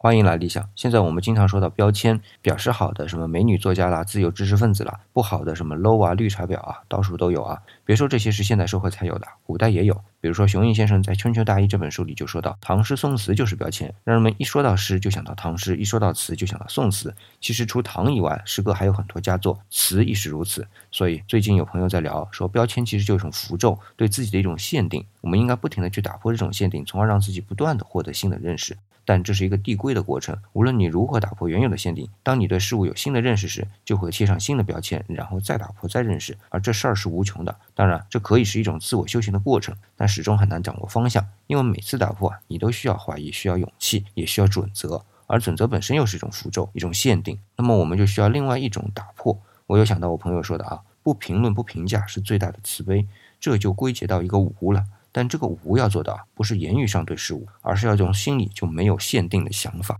欢迎来理想。现在我们经常说到标签，表示好的什么美女作家啦、自由知识分子啦，不好的什么 low 啊、绿茶婊啊，到处都有啊。别说这些是现代社会才有的，古代也有。比如说熊毅先生在《春秋大义》这本书里就说到，唐诗宋词就是标签，让人们一说到诗就想到唐诗，一说到词就想到宋词。其实除唐以外，诗歌还有很多佳作，词亦是如此。所以最近有朋友在聊说，标签其实就是一种符咒，对自己的一种限定。我们应该不停地去打破这种限定，从而让自己不断地获得新的认识。但这是一个递归的过程，无论你如何打破原有的限定，当你对事物有新的认识时，就会贴上新的标签，然后再打破再认识，而这事儿是无穷的。当然这可以是一种自我修行的过程，但始终很难掌握方向，因为每次打破你都需要怀疑，需要勇气，也需要准则，而准则本身又是一种符咒，一种限定。那么我们就需要另外一种打破。我又想到我朋友说的不评论不评价是最大的慈悲，这就归结到一个无了。但这个无要做到，不是言语上对事物，而是要用心里就没有限定的想法。